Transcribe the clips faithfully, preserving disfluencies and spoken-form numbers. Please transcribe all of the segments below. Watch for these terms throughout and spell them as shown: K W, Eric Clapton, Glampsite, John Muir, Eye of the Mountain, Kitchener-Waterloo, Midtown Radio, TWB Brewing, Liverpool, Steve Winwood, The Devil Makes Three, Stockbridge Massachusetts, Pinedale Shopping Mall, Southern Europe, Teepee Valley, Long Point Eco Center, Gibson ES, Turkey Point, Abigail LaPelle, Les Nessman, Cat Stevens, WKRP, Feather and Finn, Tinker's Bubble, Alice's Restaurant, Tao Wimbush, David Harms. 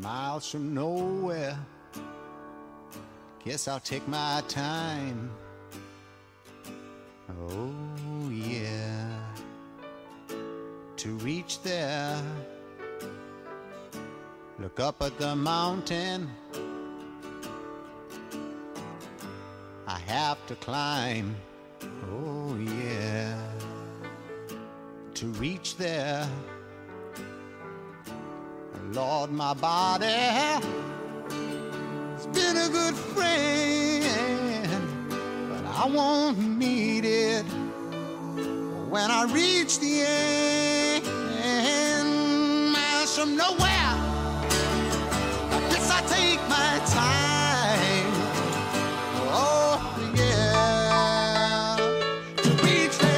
miles from nowhere. Guess I'll take my time. Oh yeah, to reach there. Look up at the mountain I have to climb. Oh yeah, to reach there. Lord, my body has been a good friend, but I won't need it when I reach the end. Miles from nowhere, I guess I take my time. Oh yeah, to reach there.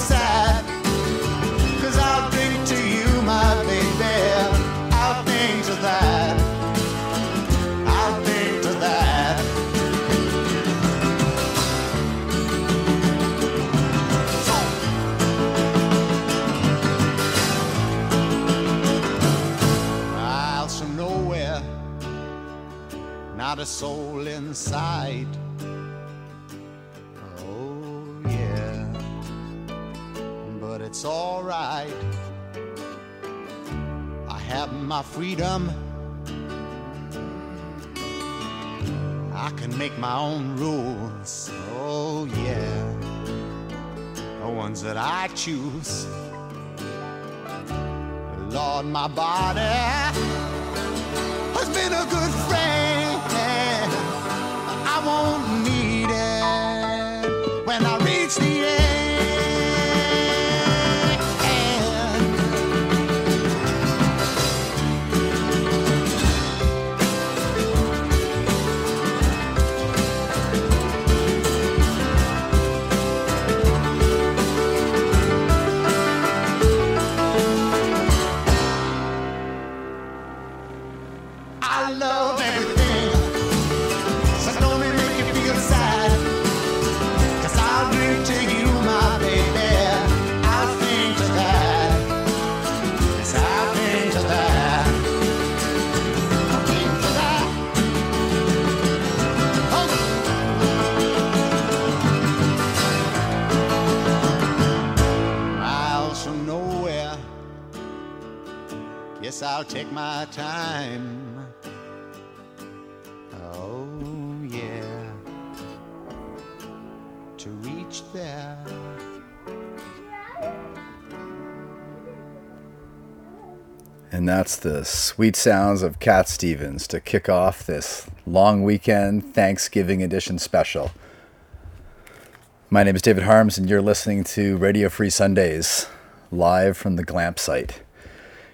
Sad, 'cause I'll drink to you, my baby. I'll drink to that. I'll drink to that. Miles from nowhere, not a soul in sight. It's all right. I have my freedom. I can make my own rules. Oh yeah, the ones that I choose. Lord, my body has been a good friend. I won't need it when I reach the end. I'll take my time. Oh yeah, to reach there. And that's the sweet sounds of Cat Stevens to kick off this long weekend Thanksgiving edition special. My name is David Harms, and you're listening to Radio Free Sundays, live from the Glampsite.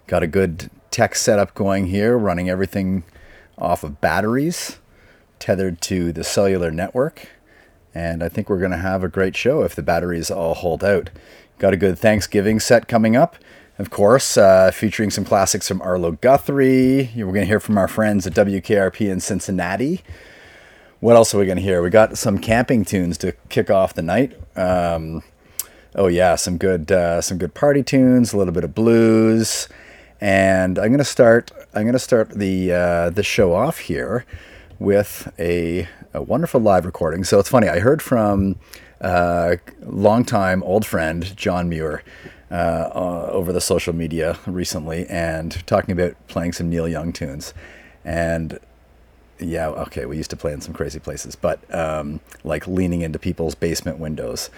Got a good tech setup going here, running everything off of batteries, tethered to the cellular network, and I think we're going to have a great show if the batteries all hold out. Got a good Thanksgiving set coming up, of course, uh, featuring some classics from Arlo Guthrie. We're going to hear from our friends at W K R P in Cincinnati. What else are we going to hear? We got some camping tunes to kick off the night. Um, oh yeah, some good, uh, some good party tunes, a little bit of blues. And I'm gonna start. I'm gonna start the uh, the show off here with a, a wonderful live recording. So it's funny. I heard from uh, longtime old friend John Muir uh, uh, over the social media recently, and talking about playing some Neil Young tunes. And yeah, okay, we used to play in some crazy places, but um, like leaning into people's basement windows.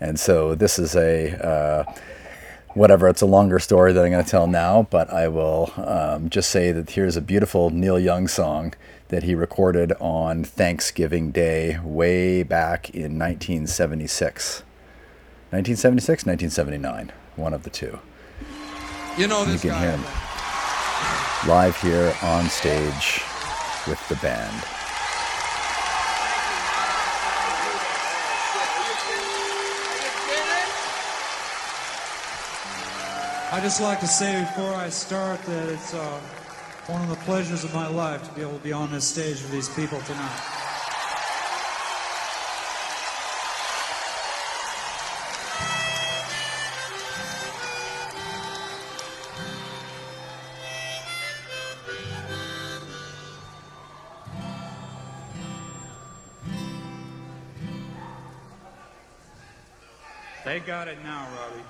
And so this is a. Uh, Whatever, it's a longer story that I'm going to tell now, but I will um, just say that here's a beautiful Neil Young song that he recorded on Thanksgiving Day way back in nineteen seventy-six. nineteen seventy-six, nineteen seventy-nine, one of the two. You know this guy. You can hear him live here on stage with the band. I just like to say before I start that it's uh, one of the pleasures of my life to be able to be on this stage with these people tonight. They got it now, Robbie.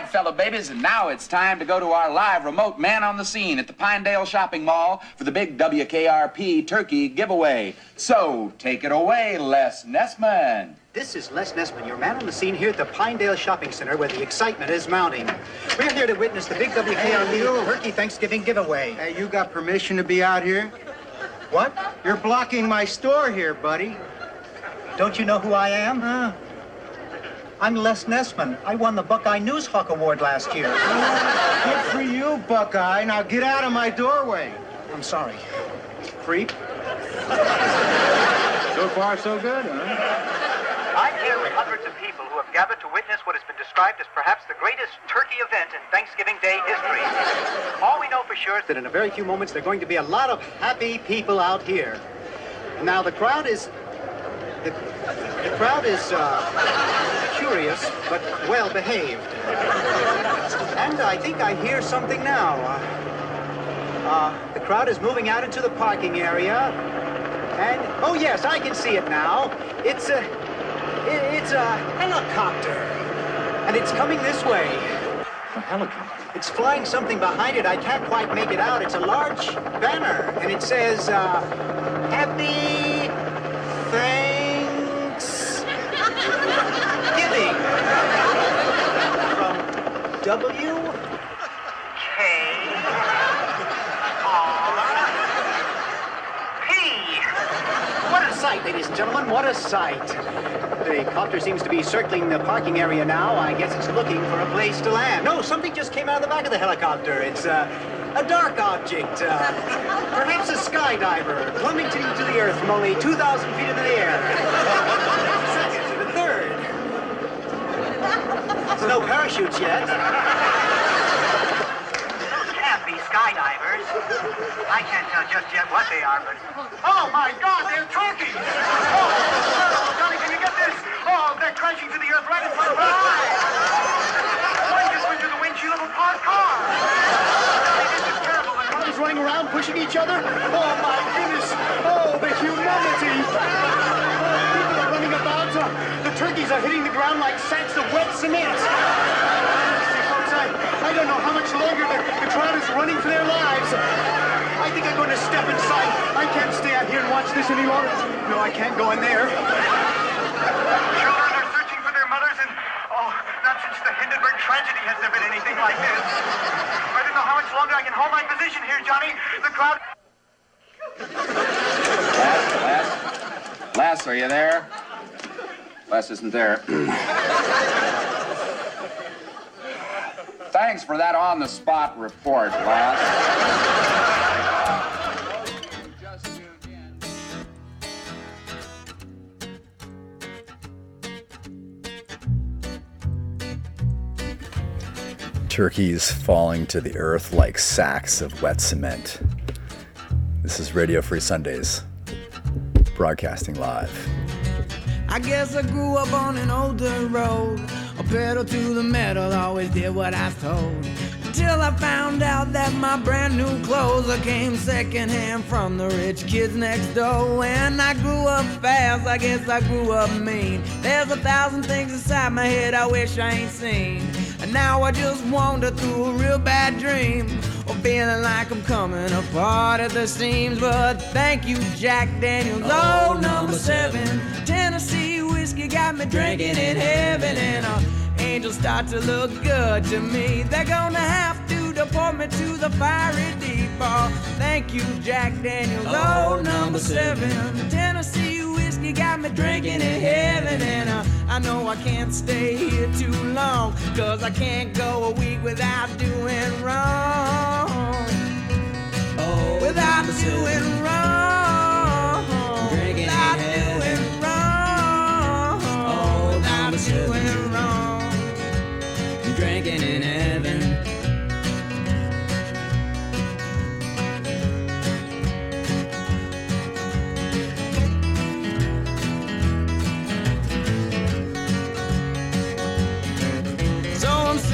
right, fellow babies, and now it's time to go to our live remote man on the scene at the Pinedale Shopping Mall for the big W K R P turkey giveaway. So, take it away, Les Nessman. This is Les Nessman, your man on the scene here at the Pinedale Shopping Center, where the excitement is mounting. We're here to witness the big W K R P hey, turkey Thanksgiving giveaway. Hey, you got permission to be out here? What? You're blocking my store here, buddy. Don't you know who I am? Huh? I'm Les Nessman. I won the Buckeye Newshawk Award last year. Good for you, Buckeye. Now get out of my doorway. I'm sorry. Creep. So far, so good, huh? I'm here with hundreds of people who have gathered to witness what has been described as perhaps the greatest turkey event in Thanksgiving Day history. All we know for sure is that in a very few moments, there are going to be a lot of happy people out here. Now, the crowd is... The, the crowd is uh, curious, but well-behaved. And I think I hear something now. Uh, uh, the crowd is moving out into the parking area. And, oh, yes, I can see it now. It's a, it, it's a helicopter. And it's coming this way. A helicopter? It's flying something behind it. I can't quite make it out. It's a large banner. And it says, uh, Happy Thanksgiving. W K R P. What a sight, ladies and gentlemen, what a sight. The copter seems to be circling the parking area now. I guess it's looking for a place to land. No, something just came out of the back of the helicopter. It's uh, a dark object. Uh, perhaps a skydiver plunging to the earth from only two thousand feet into the air. No parachutes yet. Those can't be skydivers. I can't tell just yet what they are, but... Oh, my God, they're turkeys! Oh, Johnny, can you get this? Oh, they're crashing to the earth right in front of our eyes. One just went through the windshield of a parked car. This is terrible. The cars running around, pushing each other. Oh, my goodness. Oh, the humanity. The turkeys are hitting the ground like sacks of wet cement. Folks, I, I don't know how much longer the, the crowd is running for their lives. I think I'm going to step inside. I can't stay out here and watch this any longer. No, I can't go in there. Children are searching for their mothers, and oh, not since the Hindenburg tragedy has there been anything like this. I don't know how much longer I can hold my position here, Johnny. The crowd... Les, Les. Les, are you there? Les isn't there. Thanks for that on-the-spot report, Les. Turkeys falling to the earth like sacks of wet cement. This is Radio Free Sundays, broadcasting live. I guess I grew up on an older road, a pedal to the metal, always did what I was told, until I found out that my brand new clothes came secondhand from the rich kids next door. And I grew up fast, I guess I grew up mean. There's a thousand things inside my head I wish I ain't seen, and now I just wander through a real bad dream, or feeling like I'm coming apart at the seams. But thank you, Jack Daniels. Oh, oh number seven, seven. Tennessee whiskey got me drinking in heaven, and uh, angels start to look good to me. They're gonna have to deport me to the fiery deep. Oh, thank you, Jack Daniels. Oh, oh number seven. seven. Tennessee whiskey got me drinking in heaven, and uh, I know I can't stay here too long, 'cause I can't go a week without doing wrong. Oh, without doing seven. Wrong. Drinking without in doing heaven. Wrong. Oh, without doing seven. Wrong. Drinking in heaven.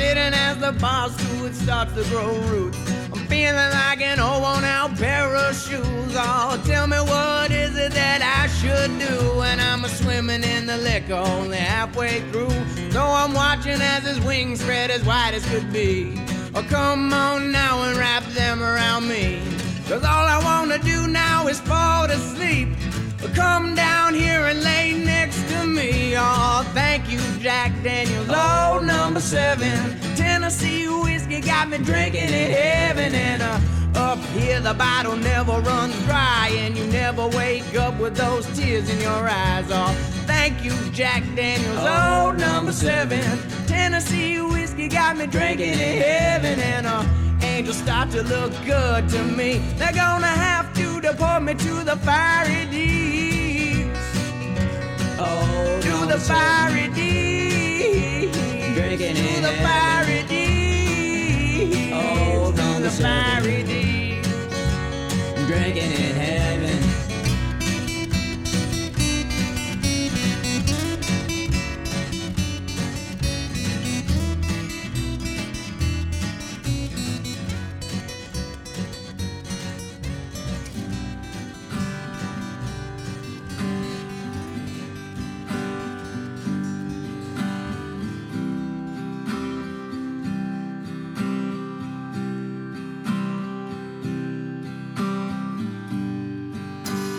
And as the bars do, it starts to grow roots. I'm feeling like an old worn-out pair of shoes. Oh, tell me what is it that I should do when I'm swimming in the liquor only halfway through. So I'm watching as his wings spread as wide as could be. Oh, come on now and wrap them around me, 'cause all I wanna do now is fall to sleep. Come down here and lay next to me. Oh, thank you, Jack Daniels. Load number seven. Tennessee whiskey got me drinking in heaven. And uh, up here the bottle never runs dry, and you never wake up with those tears in your eyes. Oh, thank you, Jack Daniels. Load number seven. Tennessee whiskey got me drinking in heaven. And uh, angels start to look good to me. They're gonna have to deport me to the fiery deeps. Oh, to the fiery deeps. Drinking to in the heaven. Fiery deeps. Oh, to the fiery deeps. Drinking in heaven.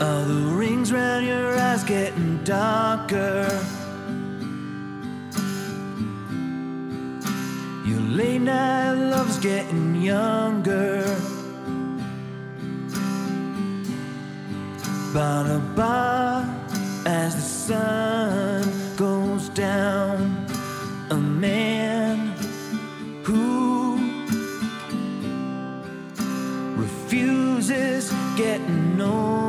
All the rings round your eyes getting darker. Your late night love's getting younger. Bar to bar as the sun goes down. A man who refuses getting old.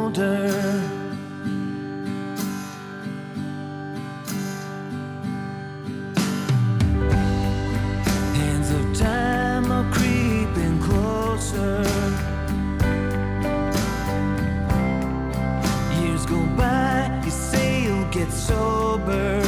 Hands of time are creeping closer. Years go by, you say you'll get sober.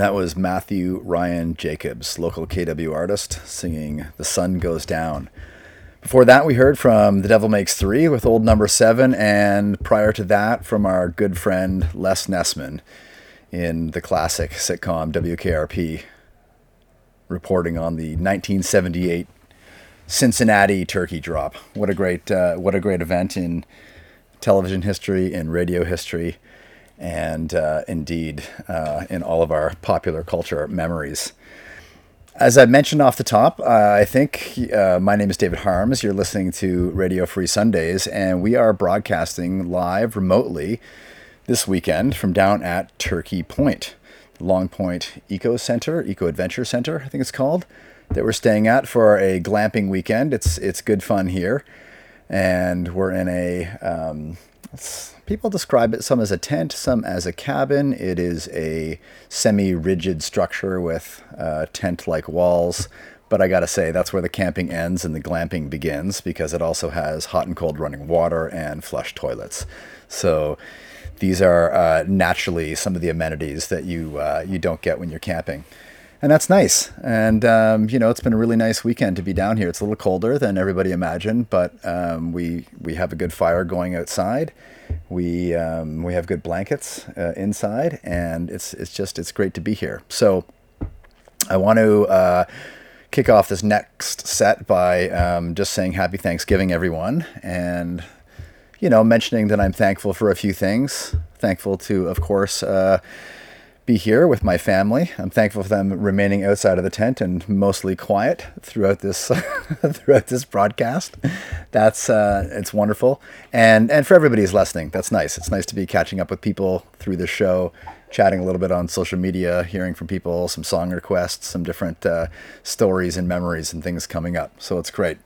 And that was Matthew Ryan Jacobs, local K W artist, singing The Sun Goes Down. Before that, we heard from The Devil Makes Three with Old Number Seven, and prior to that, from our good friend Les Nessman in the classic sitcom W K R P, reporting on the nineteen seventy-eight Cincinnati turkey drop. What a great, uh, what a great event in television history, in radio history, and uh, indeed uh, in all of our popular culture memories. As I mentioned off the top, uh, I think uh, my name is David Harms. You're listening to Radio Free Sundays, and we are broadcasting live remotely this weekend from down at Turkey Point, the Long Point Eco Center, Eco Adventure Center, I think it's called, that we're staying at for a glamping weekend. It's it's good fun here, and we're in a, um, it's, people describe it some as a tent, some as a cabin. It is a semi-rigid structure with uh, tent-like walls, but I gotta say that's where the camping ends and the glamping begins, because it also has hot and cold running water and flush toilets. So these are uh, naturally some of the amenities that you uh, you don't get when you're camping. And that's nice. And, um, you know, it's been a really nice weekend to be down here. It's a little colder than everybody imagined, but um, we we have a good fire going outside. We um, we have good blankets uh, inside, and it's it's just, it's great to be here. So I want to uh, kick off this next set by um, just saying happy Thanksgiving, everyone. And, you know, mentioning that I'm thankful for a few things. Thankful to, of course, uh, be here with my family. I'm thankful for them remaining outside of the tent and mostly quiet throughout this throughout this broadcast. That's uh, it's wonderful, and and for everybody who's listening, that's nice. It's nice to be catching up with people through the show, chatting a little bit on social media, hearing from people, some song requests, some different uh, stories and memories and things coming up. So it's great.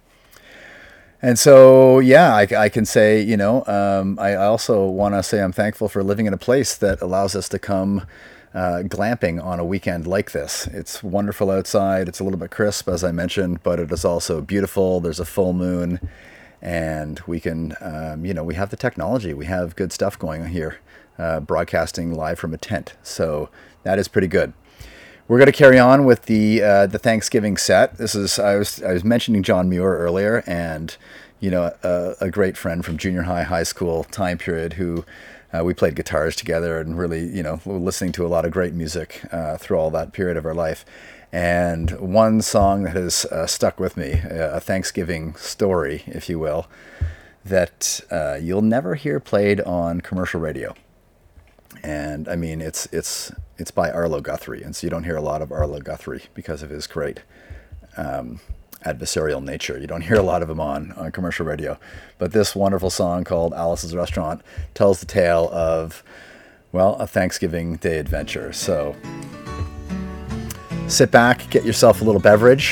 And so, yeah, I, I can say, you know, um, I also want to say I'm thankful for living in a place that allows us to come Uh, glamping on a weekend like this. It's wonderful outside. It's a little bit crisp, as I mentioned, but it is also beautiful. There's a full moon, and we can, um, you know, we have the technology. We have good stuff going on here, uh, broadcasting live from a tent. So that is pretty good. We're going to carry on with the uh, the Thanksgiving set. This is I was I was mentioning John Muir earlier, and you know, a, a great friend from junior high, high school time period who. Uh, we played guitars together and really, you know, listening to a lot of great music uh, through all that period of our life. And one song that has uh, stuck with me, a Thanksgiving story, if you will, that uh, you'll never hear played on commercial radio. And I mean, it's it's it's by Arlo Guthrie, and so you don't hear a lot of Arlo Guthrie because of his great um, adversarial nature. You don't hear a lot of them on, on commercial radio. But this wonderful song called Alice's Restaurant tells the tale of, well, a Thanksgiving Day adventure. So sit back, get yourself a little beverage,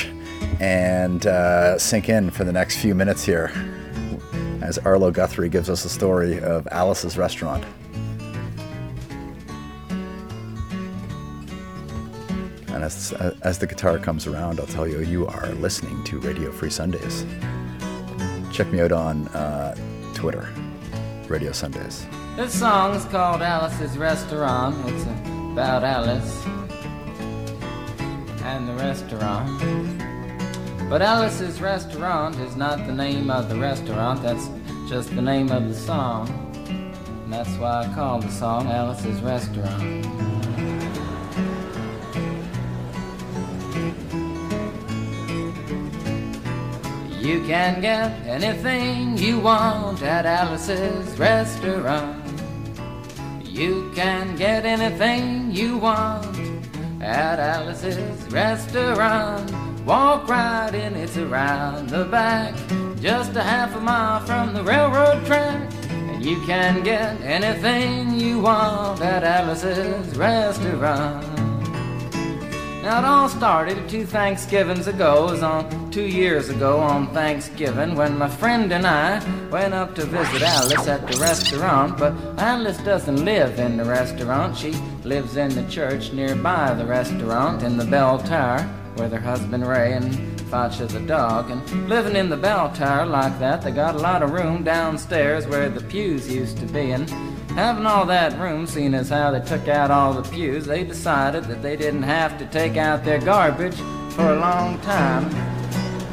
and uh, sink in for the next few minutes here as Arlo Guthrie gives us the story of Alice's Restaurant. And as, as the guitar comes around, I'll tell you, you are listening to Radio Free Sundays. Check me out on uh, Twitter, Radio Sundays. This song is called Alice's Restaurant. It's about Alice and the restaurant. But Alice's Restaurant is not the name of the restaurant. That's just the name of the song. And that's why I call the song Alice's Restaurant. You can get anything you want at Alice's Restaurant. You can get anything you want at Alice's Restaurant. Walk right in, it's around the back, just a half a mile from the railroad track. And you can get anything you want at Alice's Restaurant. Now it all started two Thanksgivings ago, it was on two years ago on Thanksgiving, when my friend and I went up to visit Alice at the restaurant. But Alice doesn't live in the restaurant, she lives in the church nearby the restaurant in the bell tower with her husband Ray and Facha the dog. And living in the bell tower like that, they got a lot of room downstairs where the pews used to be, and Having all that room, seeing as how they took out all the pews, they decided that they didn't have to take out their garbage for a long time.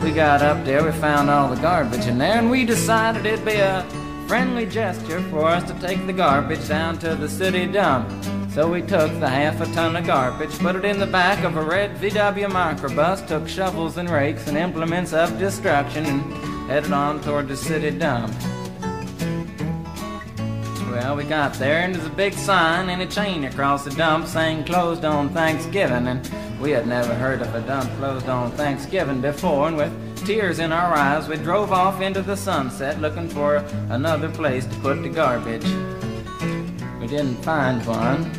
We got up there, we found all the garbage in there, and we decided it'd be a friendly gesture for us to take the garbage down to the city dump. So we took the half a ton of garbage, put it in the back of a red V W microbus, took shovels and rakes and implements of destruction, and headed on toward the city dump. Well, we got there, and there's a big sign and a chain across the dump saying closed on Thanksgiving, and we had never heard of a dump closed on Thanksgiving before, and with tears in our eyes, we drove off into the sunset looking for another place to put the garbage. We didn't find one.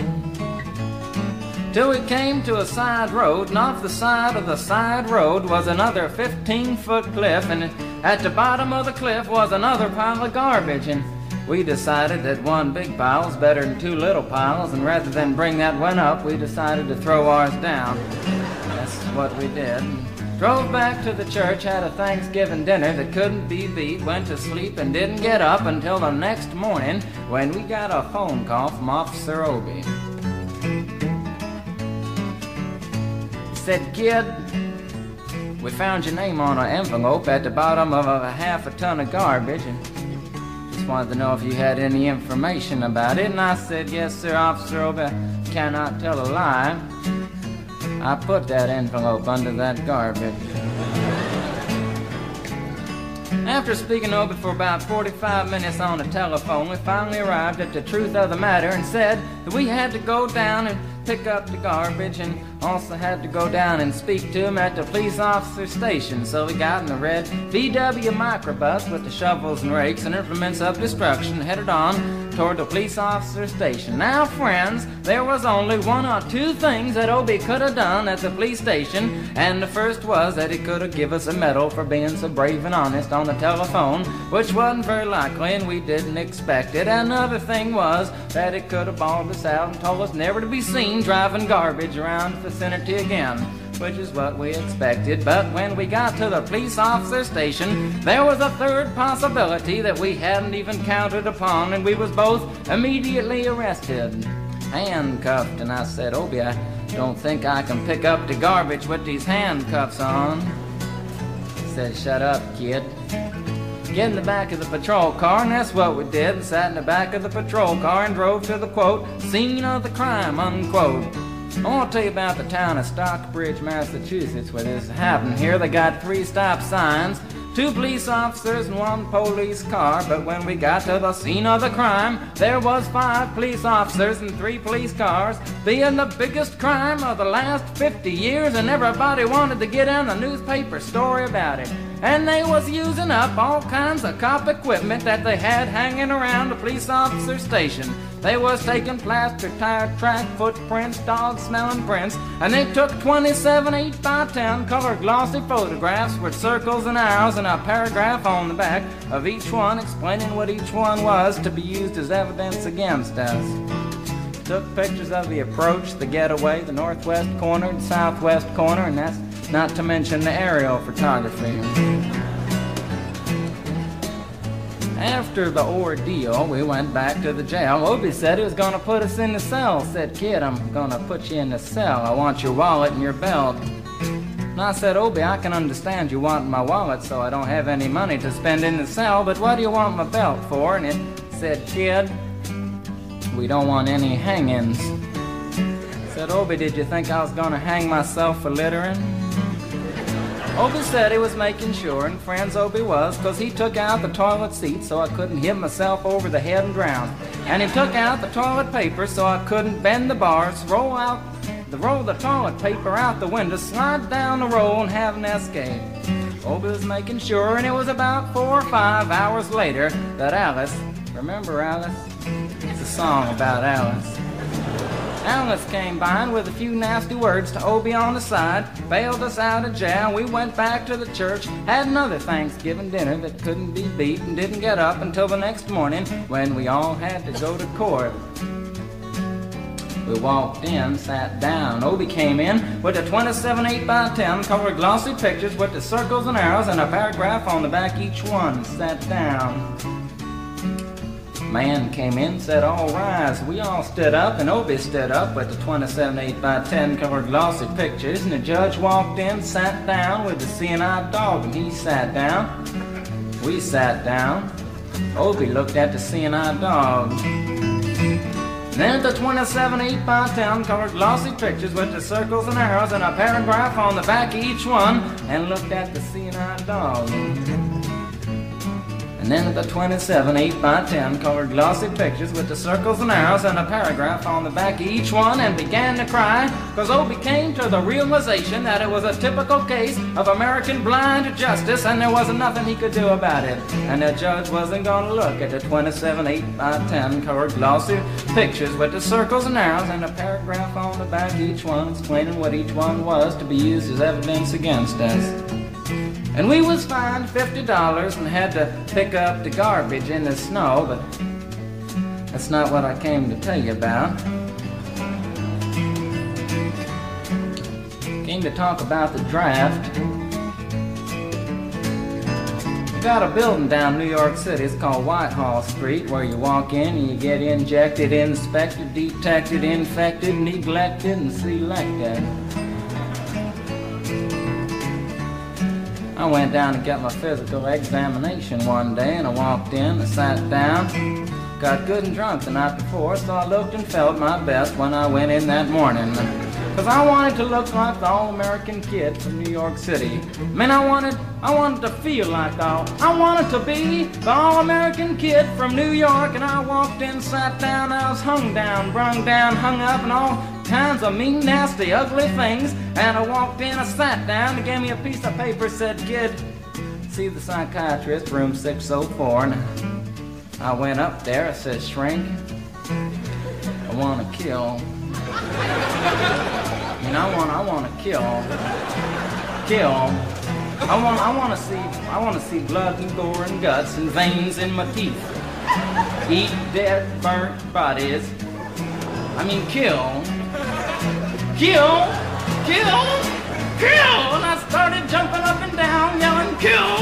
Till we came to a side road, and off the side of the side road was another fifteen-foot cliff, and at the bottom of the cliff was another pile of garbage, and we decided that one big pile is better than two little piles, and rather than bring that one up, we decided to throw ours down. That's what we did. Drove back to the church, had a Thanksgiving dinner that couldn't be beat, went to sleep and didn't get up until the next morning when we got a phone call from Officer Obie. He said, "Kid, we found your name on an envelope at the bottom of a half a ton of garbage, and wanted to know if you had any information about it." And I said, "Yes, sir, Officer Obie, cannot tell a lie. I put that envelope under that garbage." After speaking to Obie for about forty-five minutes on the telephone, we finally arrived at the truth of the matter and said that we had to go down and pick up the garbage, and also had to go down and speak to him at the police officer station. So we got in the red V W microbus with the shovels and rakes and implements of destruction, headed on toward the police officer station. Now, friends, there was only one or two things that Obie could have done at the police station, and the first was that he could have given us a medal for being so brave and honest on the telephone, which wasn't very likely, and we didn't expect it. Another thing was that he could have bawled us out and told us never to be seen driving garbage around the vicinity again, which is what we expected. But when we got to the police officer station, there was a third possibility that we hadn't even counted upon, and we was both immediately arrested, handcuffed. And I said, "Obie, I don't think I can pick up the garbage with these handcuffs on." He said, "Shut up, kid. Get in the back of the patrol car," and that's what we did, and sat in the back of the patrol car and drove to the, quote, scene of the crime, unquote. I want to tell you about the town of Stockbridge, Massachusetts, where this happened. Here they got three stop signs, two police officers and one police car, but when we got to the scene of the crime, there was five police officers and three police cars, being the biggest crime of the last fifty years, and everybody wanted to get in a newspaper story about it. And they was using up all kinds of cop equipment that they had hanging around the police officer station. They was taking plaster, tire track, footprints, dog-smelling prints, and they took twenty-seven eight by ten color glossy photographs with circles and arrows and a paragraph on the back of each one explaining what each one was to be used as evidence against us. Took pictures of the approach, the getaway, the northwest corner, and southwest corner, and that's not to mention the aerial photography. After the ordeal, we went back to the jail. Obie said he was going to put us in the cell. Said, "Kid, I'm going to put you in the cell. I want your wallet and your belt." And I said, "Obie, I can understand you wanting my wallet, so I don't have any money to spend in the cell, but what do you want my belt for?" And it said, "Kid, we don't want any hangings." I said, "Obie, did you think I was going to hang myself for littering?" Obie said he was making sure, and friends, Obie was, because he took out the toilet seat so I couldn't hit myself over the head and drown. And he took out the toilet paper so I couldn't bend the bars, roll out the roll the toilet paper out the window, slide down the roll, and have an escape. Obie was making sure, and it was about four or five hours later that Alice, remember Alice? It's a song about Alice. Alice came by, and with a few nasty words to Obie on the side, bailed us out of jail. We went back to the church, had another Thanksgiving dinner that couldn't be beat, and didn't get up until the next morning when we all had to go to court. We walked in, sat down. Obie came in with a twenty-seven eight by ten colored glossy pictures with the circles and arrows and a paragraph on the back each one. Sat down. Man came in, said, "All rise." We all stood up, and Obie stood up with the twenty-seven eight by ten colored glossy pictures, and the judge walked in, sat down with the C and I dog, and he sat down. We sat down. Obie looked at the C and I dog. Then the twenty-seven eight by ten colored glossy pictures with the circles and arrows and a paragraph on the back of each one, and looked at the C and I dog. And then the twenty-seven eight by ten colored glossy pictures with the circles and arrows and a paragraph on the back of each one, and began to cry, because Obie came to the realization that it was a typical case of American blind justice, and there wasn't nothing he could do about it. And the judge wasn't going to look at the twenty-seven eight by ten colored glossy pictures with the circles and arrows and a paragraph on the back of each one, explaining what each one was to be used as evidence against us. And we was fined fifty dollars and had to pick up the garbage in the snow, but that's not what I came to tell you about. Came to talk about the draft. We got a building down New York City, it's called Whitehall Street, where you walk in and you get injected, inspected, detected, infected, neglected, and selected. I went down and got my physical examination one day, and I walked in, I sat down, got good and drunk the night before, so I looked and felt my best when I went in that morning. Because I wanted to look like the all-American kid from New York City. I mean, I wanted, I wanted to feel like the all, I wanted to be the all-American kid from New York, and I walked in, sat down, I was hung down, brung down, hung up, and all kinds of mean, nasty, ugly things, and I walked in, I sat down, they gave me a piece of paper, said, "Kid, see the psychiatrist, room six oh four, and I went up there, I said, "Shrink, I want to kill. I mean, I want, I want to kill, kill. I want, I want to see, I want to see blood and gore and guts and veins in my teeth. Eat dead, burnt bodies. I mean, kill." Kill! Kill! Kill! And I started jumping up and down, yelling, "Kill!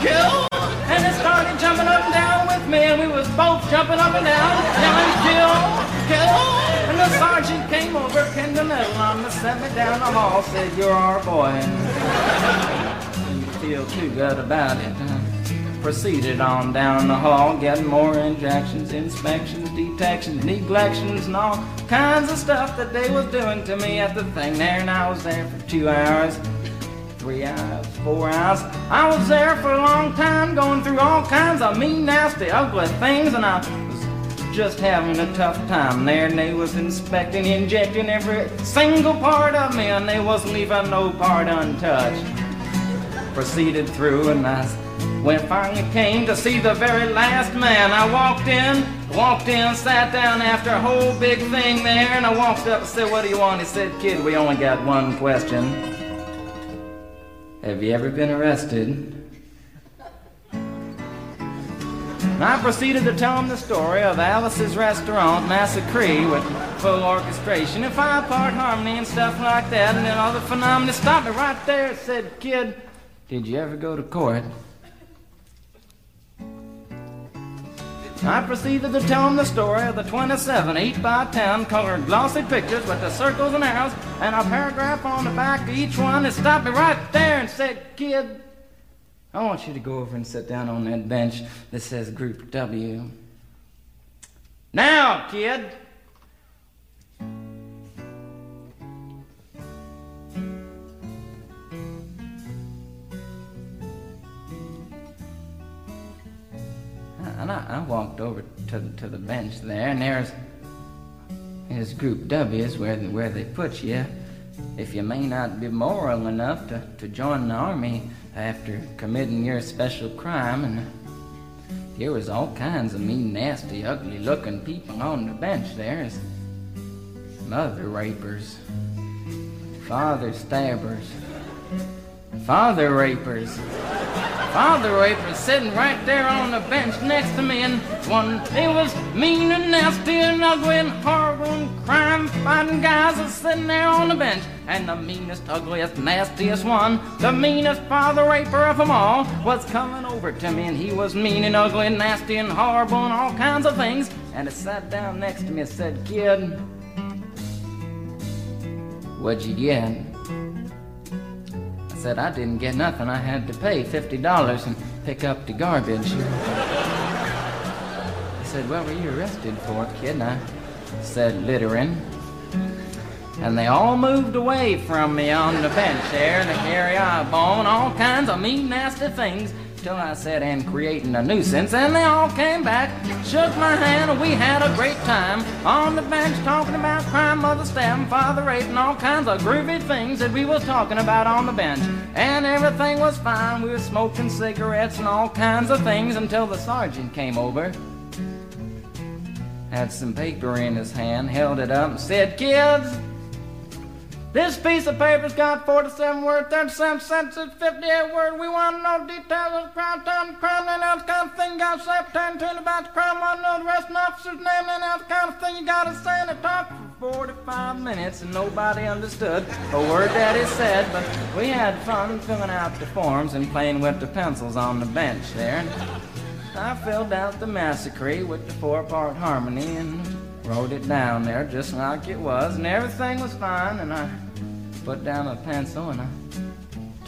Kill!" And it started jumping up and down with me, and we was both jumping up and down, yelling, "Kill! Kill!" And the sergeant came over, pinned the middle on me, sent me down the hall, said, "You're our boy." And you feel too good about it. Proceeded on down the hall, getting more injections, inspections, detections, neglections, and all kinds of stuff that they was doing to me at the thing there. And I was there for two hours, three hours, four hours. I was there for a long time, going through all kinds of mean, nasty, ugly things, and I was just having a tough time there. And they was inspecting, injecting every single part of me, and they wasn't leaving no part untouched. Proceeded through, and I when finally came to see the very last man, I walked in, walked in, sat down after a whole big thing there, and I walked up and said, "What do you want?" He said, "Kid, we only got one question. Have you ever been arrested?" And I proceeded to tell him the story of Alice's Restaurant, Massacree, with full orchestration and five-part harmony and stuff like that, and then all the phenomena stopped me right there and said, "Kid, did you ever go to court?" I proceeded to tell him the story of the twenty-seven eight by ten colored glossy pictures with the circles and arrows and a paragraph on the back of each one, and stopped me right there and said, "Kid, I want you to go over and sit down on that bench that says Group W. Now, kid." And I, I walked over to, to the bench there, and there's his Group W is where, where they put you if you may not be moral enough to, to join the army after committing your special crime. And there was all kinds of mean, nasty, ugly-looking people on the bench there. There's mother rapers, father stabbers, father rapers. Fauntleroy was sitting right there on the bench next to me, and one day was mean and nasty and ugly and horrible and crime-fighting guys are sitting there on the bench. And the meanest, ugliest, nastiest one, the meanest father raper of them all, was coming over to me, and he was mean and ugly and nasty and horrible and all kinds of things. And he sat down next to me and said, "Kid, what'd you get?" Said, "I didn't get nothing. I had to pay fifty dollars and pick up the garbage." He said, "What were you arrested for, kid?" And I said, "Littering." And they all moved away from me on the bench there, the hairy-eye bone, all kinds of mean, nasty things, till I said, "And creating a nuisance." And they all came back, shook my hand, and we had a great time on the bench talking about crime, mother stabbing, father raping, all kinds of groovy things that we was talking about on the bench. And everything was fine. We were smoking cigarettes and all kinds of things until the sergeant came over, had some paper in his hand, held it up and said, "Kids, this piece of paper's got forty-seven words, thirty-seven sentences, fifty-eight words. We want to know details of the crime, time, crime, and that kind of thing. You got to say, pretend to about the crime. Want to know the arresting officer's name, and that kind of thing. You got to say." And it talked for forty-five minutes, and nobody understood a word that he said. But we had fun filling out the forms and playing with the pencils on the bench there. And I filled out the massacre with the four-part harmony and wrote it down there just like it was, and everything was fine. And I put down a pencil and I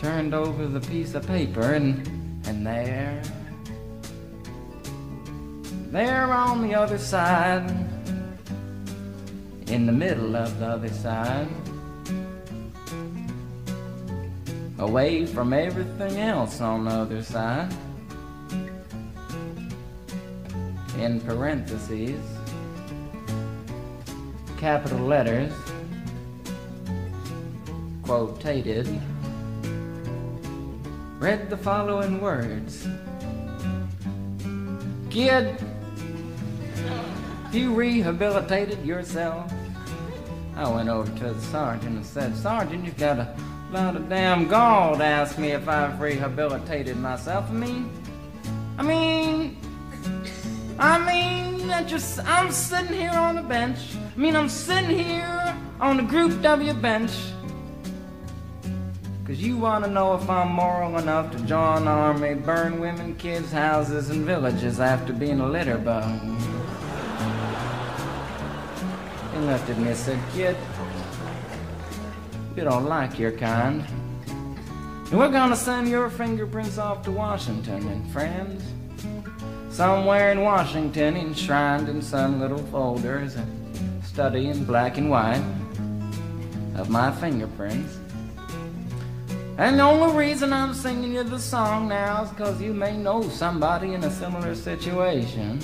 turned over the piece of paper, and and there, there on the other side, in the middle of the other side, away from everything else on the other side, in parentheses, capital letters, quotated, read the following words: "Kid, you rehabilitated yourself." I went over to the sergeant and said, "Sergeant, you've got a lot of damn gall to ask me if I've rehabilitated myself. I mean, I mean, I mean, that just, I'm sitting here on a bench. I mean, I'm sitting here on the Group W bench because you want to know if I'm moral enough to join the army, burn women, kids, houses, and villages after being a litter bug." He looked at me and said, "Kid, we don't like your kind. And we're going to send your fingerprints off to Washington, and friends, somewhere in Washington, enshrined in some little folders, and study in black and white of my fingerprints. And the only reason I'm singing you the song now is because you may know somebody in a similar situation,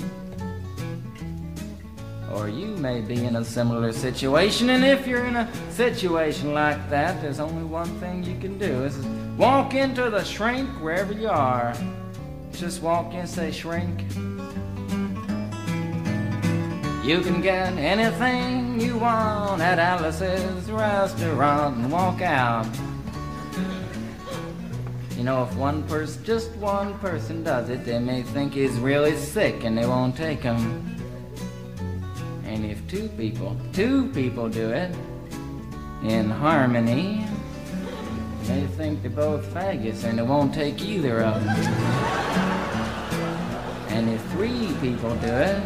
or you may be in a similar situation. And if you're in a situation like that, there's only one thing you can do, is walk into the shrink wherever you are. Just walk in and say, 'Shrink, you can get anything you want at Alice's Restaurant,' and walk out. You know, if one person, just one person does it, they may think he's really sick and they won't take him. And if two people, two people do it in harmony, they think they're both faggots and they won't take either of them. And if three people do it,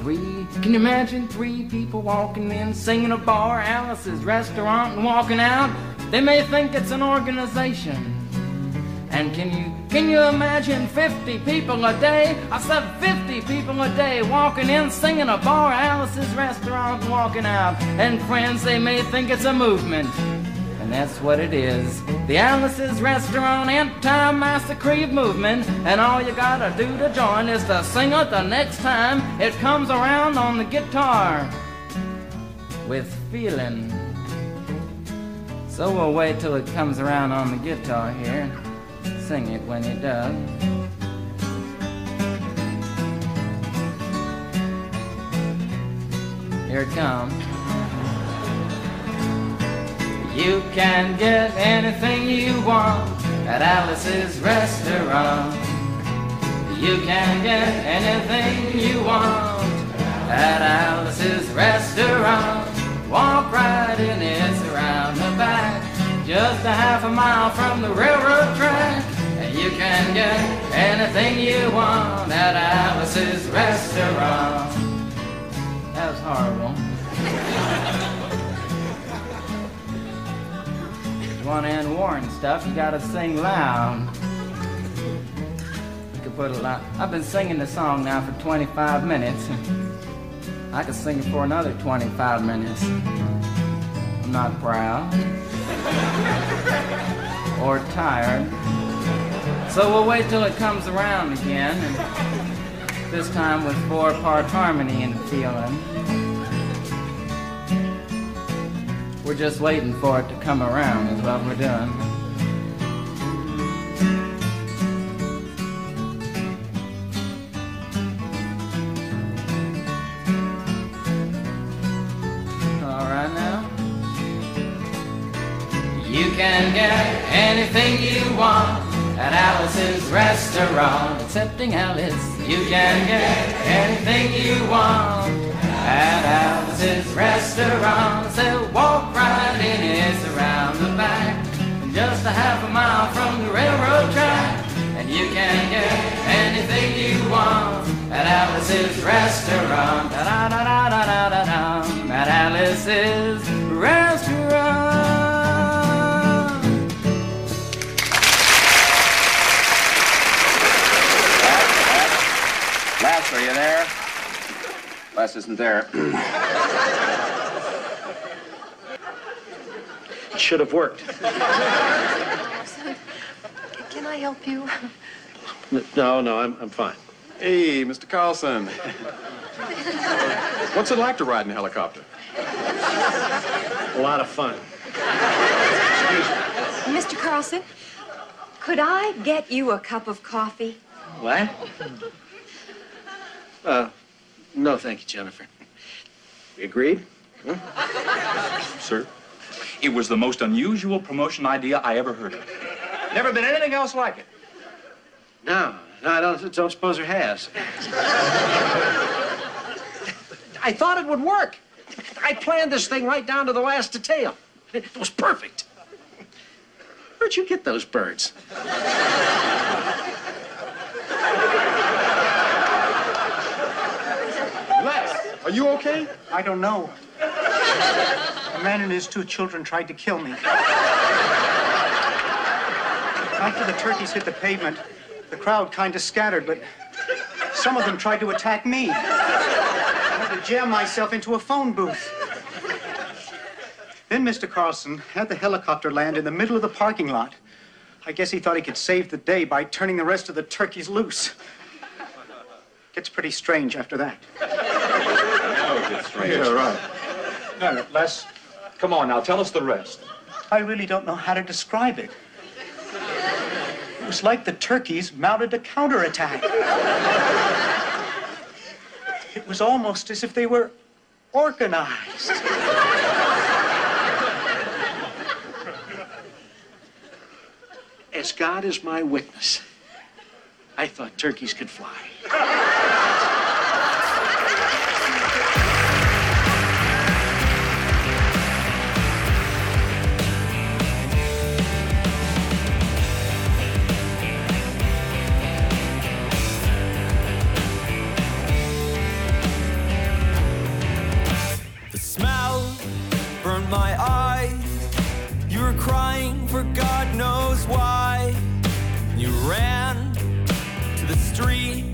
Three. Can you imagine three people walking in, singing a bar, Alice's Restaurant, and walking out? They may think it's an organization. And can you can you imagine fifty people a day? I said fifty people a day walking in, singing a bar, Alice's Restaurant, and walking out. And friends, they may think it's a movement. And that's what it is. The Alice's Restaurant anti-massacre movement. And all you gotta do to join is to sing it the next time it comes around on the guitar, with feeling. So we'll wait till it comes around on the guitar here. Sing it when it does. Here it comes. You can get anything you want at Alice's Restaurant. You can get anything you want at Alice's Restaurant. Walk right in, it's around the back, just a half a mile from the railroad track. And you can get anything you want at Alice's Restaurant. That was horrible. If you want Ann Warren stuff, you gotta sing loud. Put a lot. I've been singing the song now for twenty-five minutes. I could sing it for another twenty-five minutes. I'm not proud or tired. So we'll wait till it comes around again, and this time with four-part harmony and feeling. We're just waiting for it to come around is what we're doing. You can get anything you want at Alice's Restaurant, excepting Alice. You can get anything you want at Alice's Restaurant. So walk right in, it's around the back, just a half a mile from the railroad track. And you can get anything you want at Alice's Restaurant. Da-da-da-da-da-da-da, at Alice's Restaurant. Les, are you there? Les isn't there. It should have worked. Son, can I help you? No, no, I'm, I'm fine. Hey, Mister Carlson. What's it like to ride in a helicopter? A lot of fun. Mister Carlson, could I get you a cup of coffee? What? Uh, no, thank you, Jennifer. We agreed? Hmm? Sir? It was the most unusual promotion idea I ever heard of. Never been anything else like it. No, no, I don't, don't suppose there has. I thought it would work. I planned this thing right down to the last detail. It was perfect. Where'd you get those birds? Are you okay? I don't know. A man and his two children tried to kill me. After the turkeys hit the pavement, the crowd kind of scattered, but some of them tried to attack me. I had to jam myself into a phone booth. Then Mister Carlson had the helicopter land in the middle of the parking lot. I guess he thought he could save the day by turning the rest of the turkeys loose. Gets pretty strange after that. Strange. Yeah, right. No, no, Les, come on now, tell us the rest. I really don't know how to describe it. It was like the turkeys mounted a counterattack. It was almost as if they were organized. As God is my witness, I thought turkeys could fly. My eye, you were crying for God knows why. You ran to the street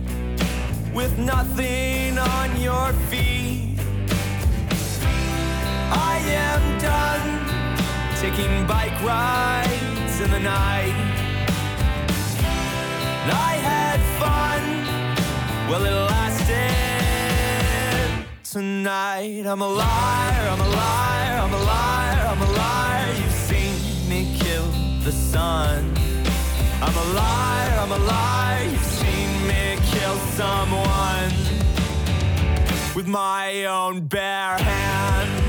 with nothing on your feet. I am done taking bike rides in the night. And I had fun, well, it lasted tonight. I'm a liar, I'm a liar. I'm a liar, I'm a liar, you've seen me kill the sun. I'm a liar, I'm a liar, you've seen me kill someone with my own bare hands.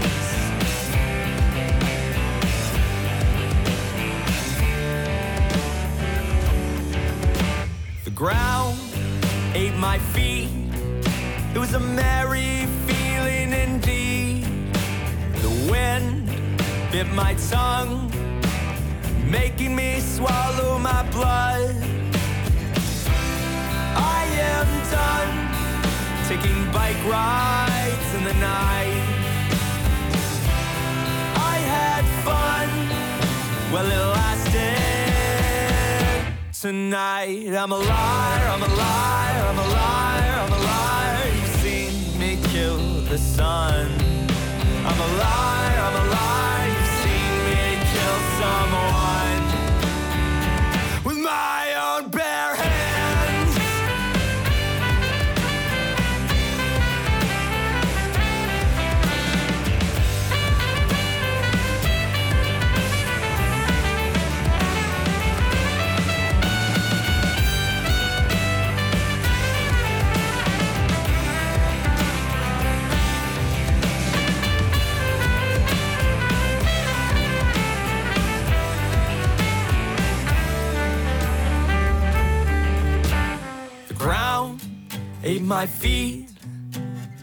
ground ate my feet. It was a merry feeling indeed. The wind bit my tongue, making me swallow my blood. I am done taking bike rides in the night. I had fun, well it lasted. Tonight I'm a liar, I'm a liar, I'm a liar, I'm a liar. You've seen me kill the sun. I'm a liar, I'm a liar. You've seen me kill someone with my own bare hands. Ate my feet,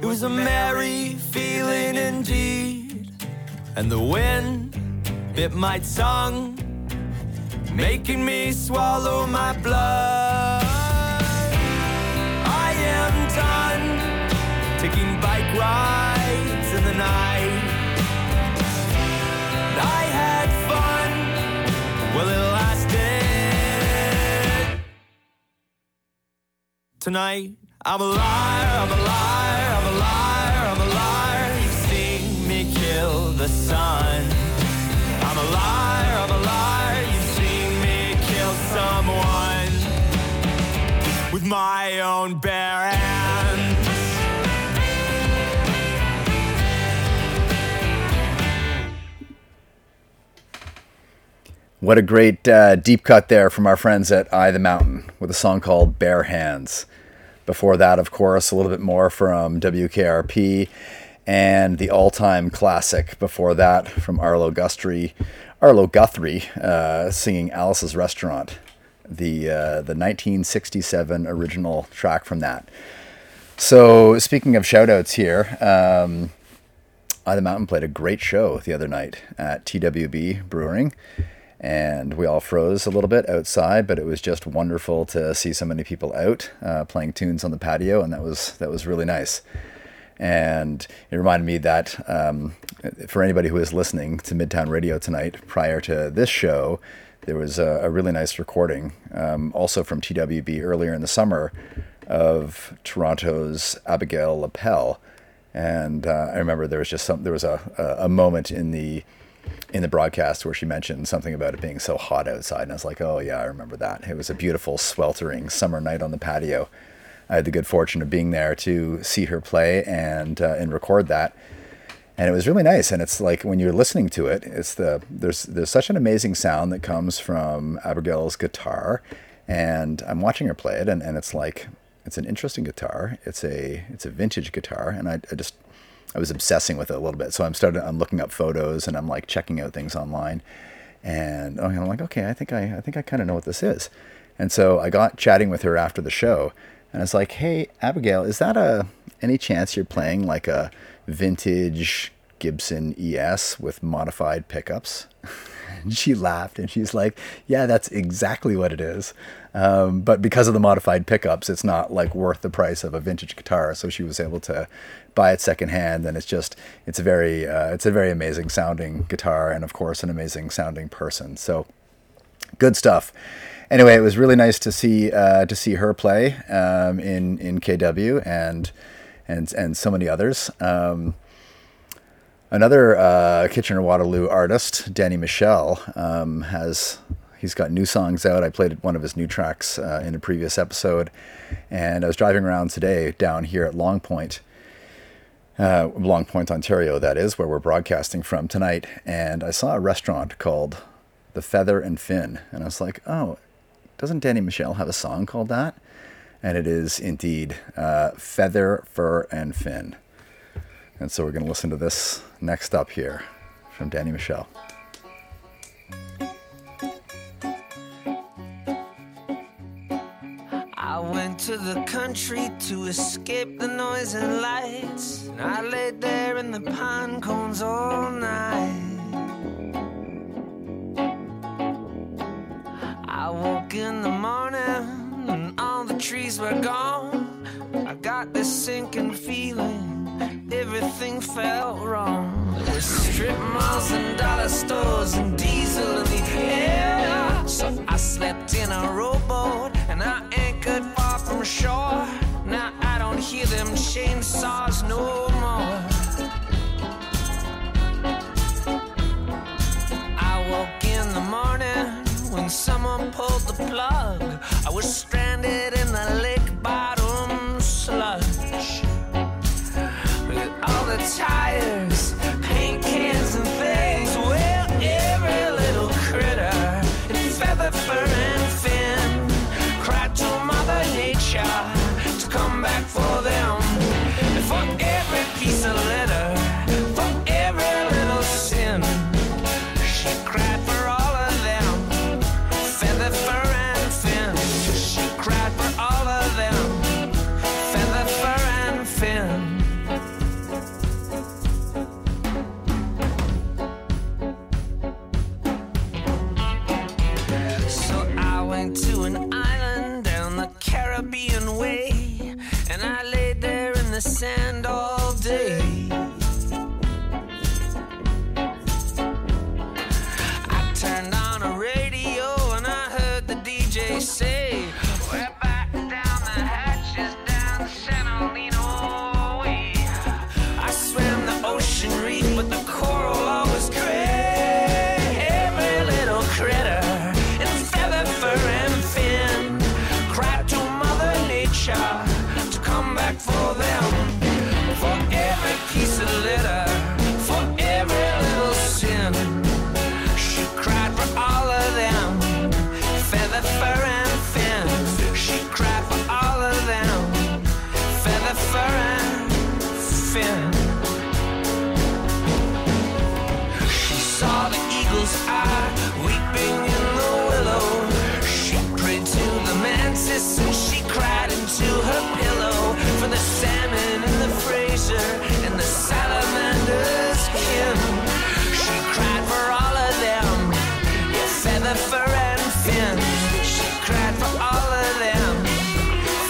it was a merry feeling indeed. And the wind bit my tongue, making me swallow my blood. I am done taking bike rides in the night. I had fun, well it lasted. Tonight I'm a liar, I'm a liar, I'm a liar, I'm a liar. You've seen me kill the sun. I'm a liar, I'm a liar. You've seen me kill someone with my own bare hands. What a great uh, deep cut there from our friends at Eye of the Mountain with a song called Bare Hands. Before that, of course, a little bit more from W K R P and the all-time classic before that from Arlo Guthrie, Arlo Guthrie uh, singing Alice's Restaurant, the uh, the nineteen sixty-seven original track from that. So speaking of shout-outs here, um, Eye the Mountain played a great show the other night at T W B Brewing. And we all froze a little bit outside, but it was just wonderful to see so many people out uh, playing tunes on the patio, and that was that was really nice. And it reminded me that um, for anybody who is listening to Midtown Radio tonight, prior to this show, there was a, a really nice recording, um, also from T W B earlier in the summer, of Toronto's Abigail LaPelle. And uh, I remember there was just some there was a a moment in the in the broadcast where she mentioned something about it being so hot outside, and I was like, oh yeah, I remember that. It was a beautiful sweltering summer night on the patio. I had the good fortune of being there to see her play and uh, and record that, and it was really nice. And it's like, when you're listening to it, it's the there's there's such an amazing sound that comes from Abigail's guitar, and I'm watching her play it, and, and it's like, it's an interesting guitar. It's a it's a vintage guitar, and I, I just I was obsessing with it a little bit. So I'm starting, I'm looking up photos, and I'm like checking out things online, and I'm like, okay, I think I, I think I kind of know what this is. And so I got chatting with her after the show, and I was like, hey, Abigail, is that a, any chance you're playing like a vintage Gibson E S with modified pickups? And she laughed, and she's like, yeah, that's exactly what it is. Um, but because of the modified pickups, it's not like worth the price of a vintage guitar. So she was able to buy it secondhand, and it's just, it's very, uh, it's a very amazing sounding guitar, and of course an amazing sounding person. So good stuff. Anyway, it was really nice to see, uh, to see her play, um, in, in K W and, and, and so many others. Um, Another uh, Kitchener-Waterloo artist, Danny Michel, um, has he's got new songs out. I played one of his new tracks uh, in a previous episode, and I was driving around today down here at Long Point, uh, Long Point, Ontario, that is, where we're broadcasting from tonight, and I saw a restaurant called The Feather and Finn, and I was like, oh, doesn't Danny Michel have a song called that? And it is indeed uh, Feather, Fur, and Fin. And so we're going to listen to this next up here from Danny Michel. I to the country to escape the noise and lights. And I laid there in the pine cones all night. I woke in the morning and all the trees were gone. I got this sinking feeling, everything felt wrong. There were strip malls and dollar stores and diesel in the air. So I slept in a rowboat and I anchored far from shore. Now I don't hear them chainsaws no more. I woke in the morning when someone pulled the plug. I was stranded in the lake bottom sludge, with all the tires, paint cans and things. Well, every little critter in Feather, Fur and Fin cried to Mother Nature to come back for them. And for every piece of litter, for every little sin, she cried for all of them. Feather, Fur and Fin, she cried for all of them. Feather, Fur and Fin. So I went to an island down the Caribbean way, and I laid there in the sand all day. I turned on a radio and I heard the D J say, we're batting down the hatches down the San Alino Way. I swam the ocean reef but the coral always gray. Every little critter in Feather, Fur and Fin cried to Mother Nature to come back for them. For every piece of litter, for every little sin, she cried for all of them. Feather, Fur and Fin, she cried for all of them. Feather, Fur and Fin. She saw the eagle's eye weeping in the willow. She prayed to the mantis and she cried into her pillow. For the salmon and the Fraser and the salamander's kin, she cried for all of them. Yeah, Feather, Fur and Fin, she cried for all of them.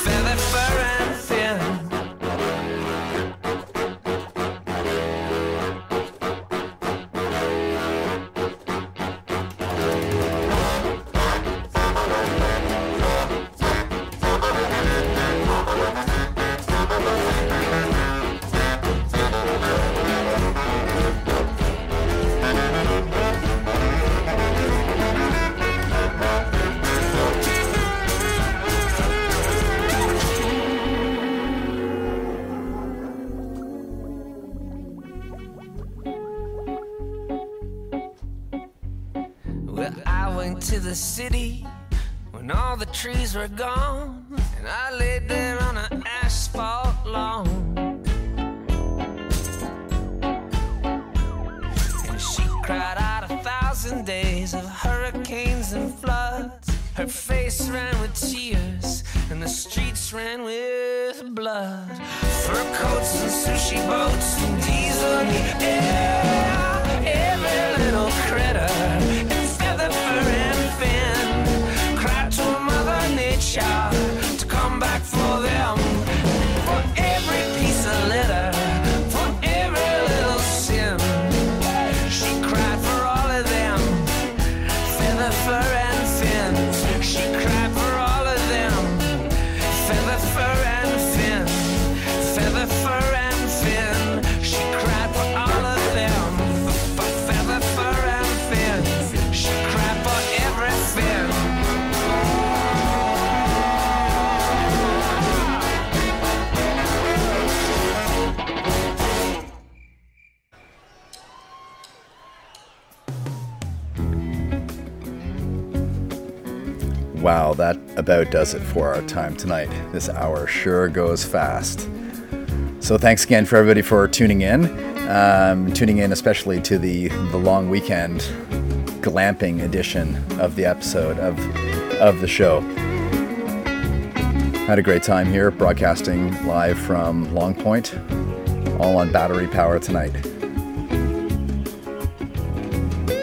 Feather, Fur and Fin. The city when all the trees were gone, and I laid there on an asphalt lawn. And she cried out a thousand days of hurricanes and floods. Her face ran with tears and the streets ran with blood. Fur coats and sushi boats and diesel in the air. Every little critter, Feather, Fur and Fin, cried to Mother Nature to come back for them. For every piece of litter, for every little sin, she cried for all of them. Feather, Fur and Fin, she cried for all of them. Feather, Fur and Fin, Feather, Fur and Fin, she cried for all of them. For Feather, Fur and Fin, she cried for everything. Wow, that about does it for our time tonight. This hour sure goes fast. So thanks again for everybody for tuning in, um, tuning in especially to the, the long weekend glamping edition of the episode of of the show. Had a great time here, broadcasting live from Long Point, all on battery power tonight.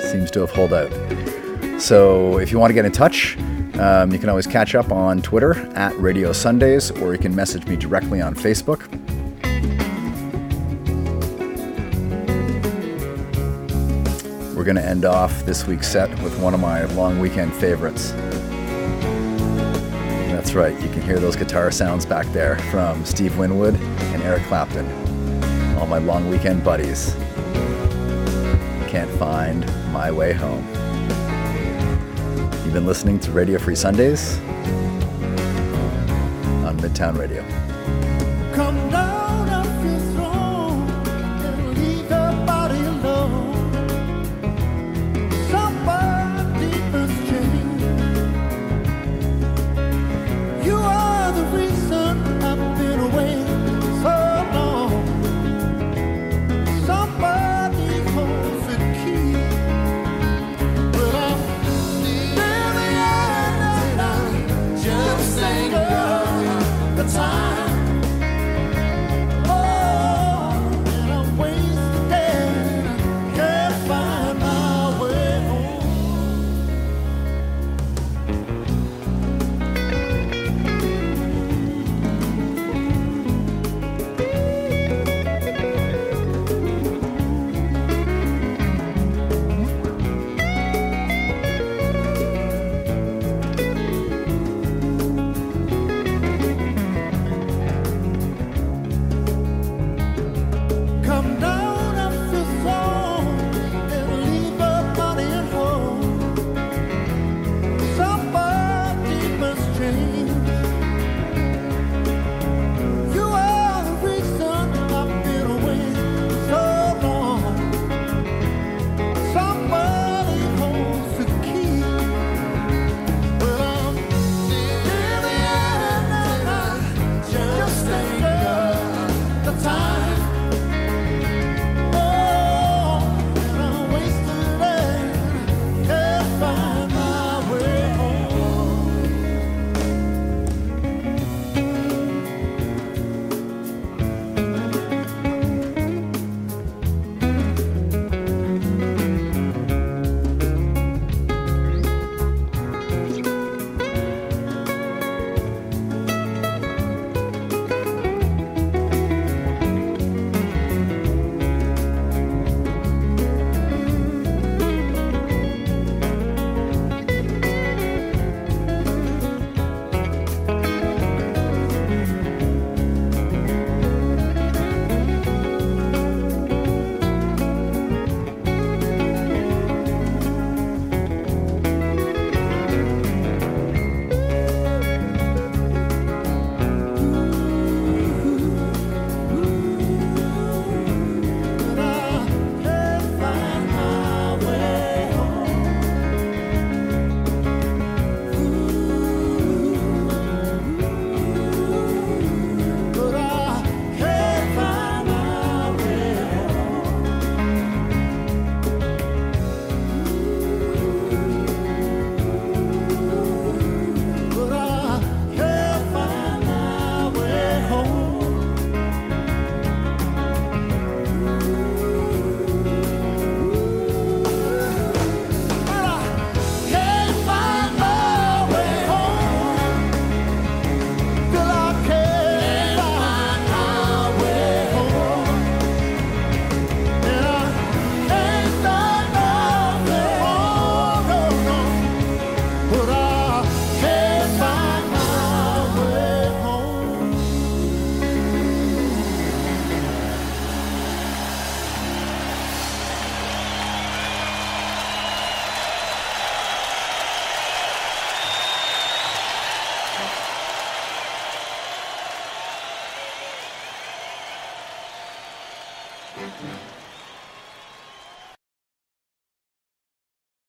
Seems to have held out. So if you want to get in touch, um, you can always catch up on Twitter at Radio Sundays, or you can message me directly on Facebook. We're going to end off this week's set with one of my long weekend favorites. That's right, you can hear those guitar sounds back there from Steve Winwood and Eric Clapton, all my long weekend buddies. Can't find my way home. You've been listening to Radio Free Sundays on Midtown Radio. Come down off your throne and leave your body alone. Somebody must change. You are the reason I've been away so long. Somebody. Time. Mm-hmm.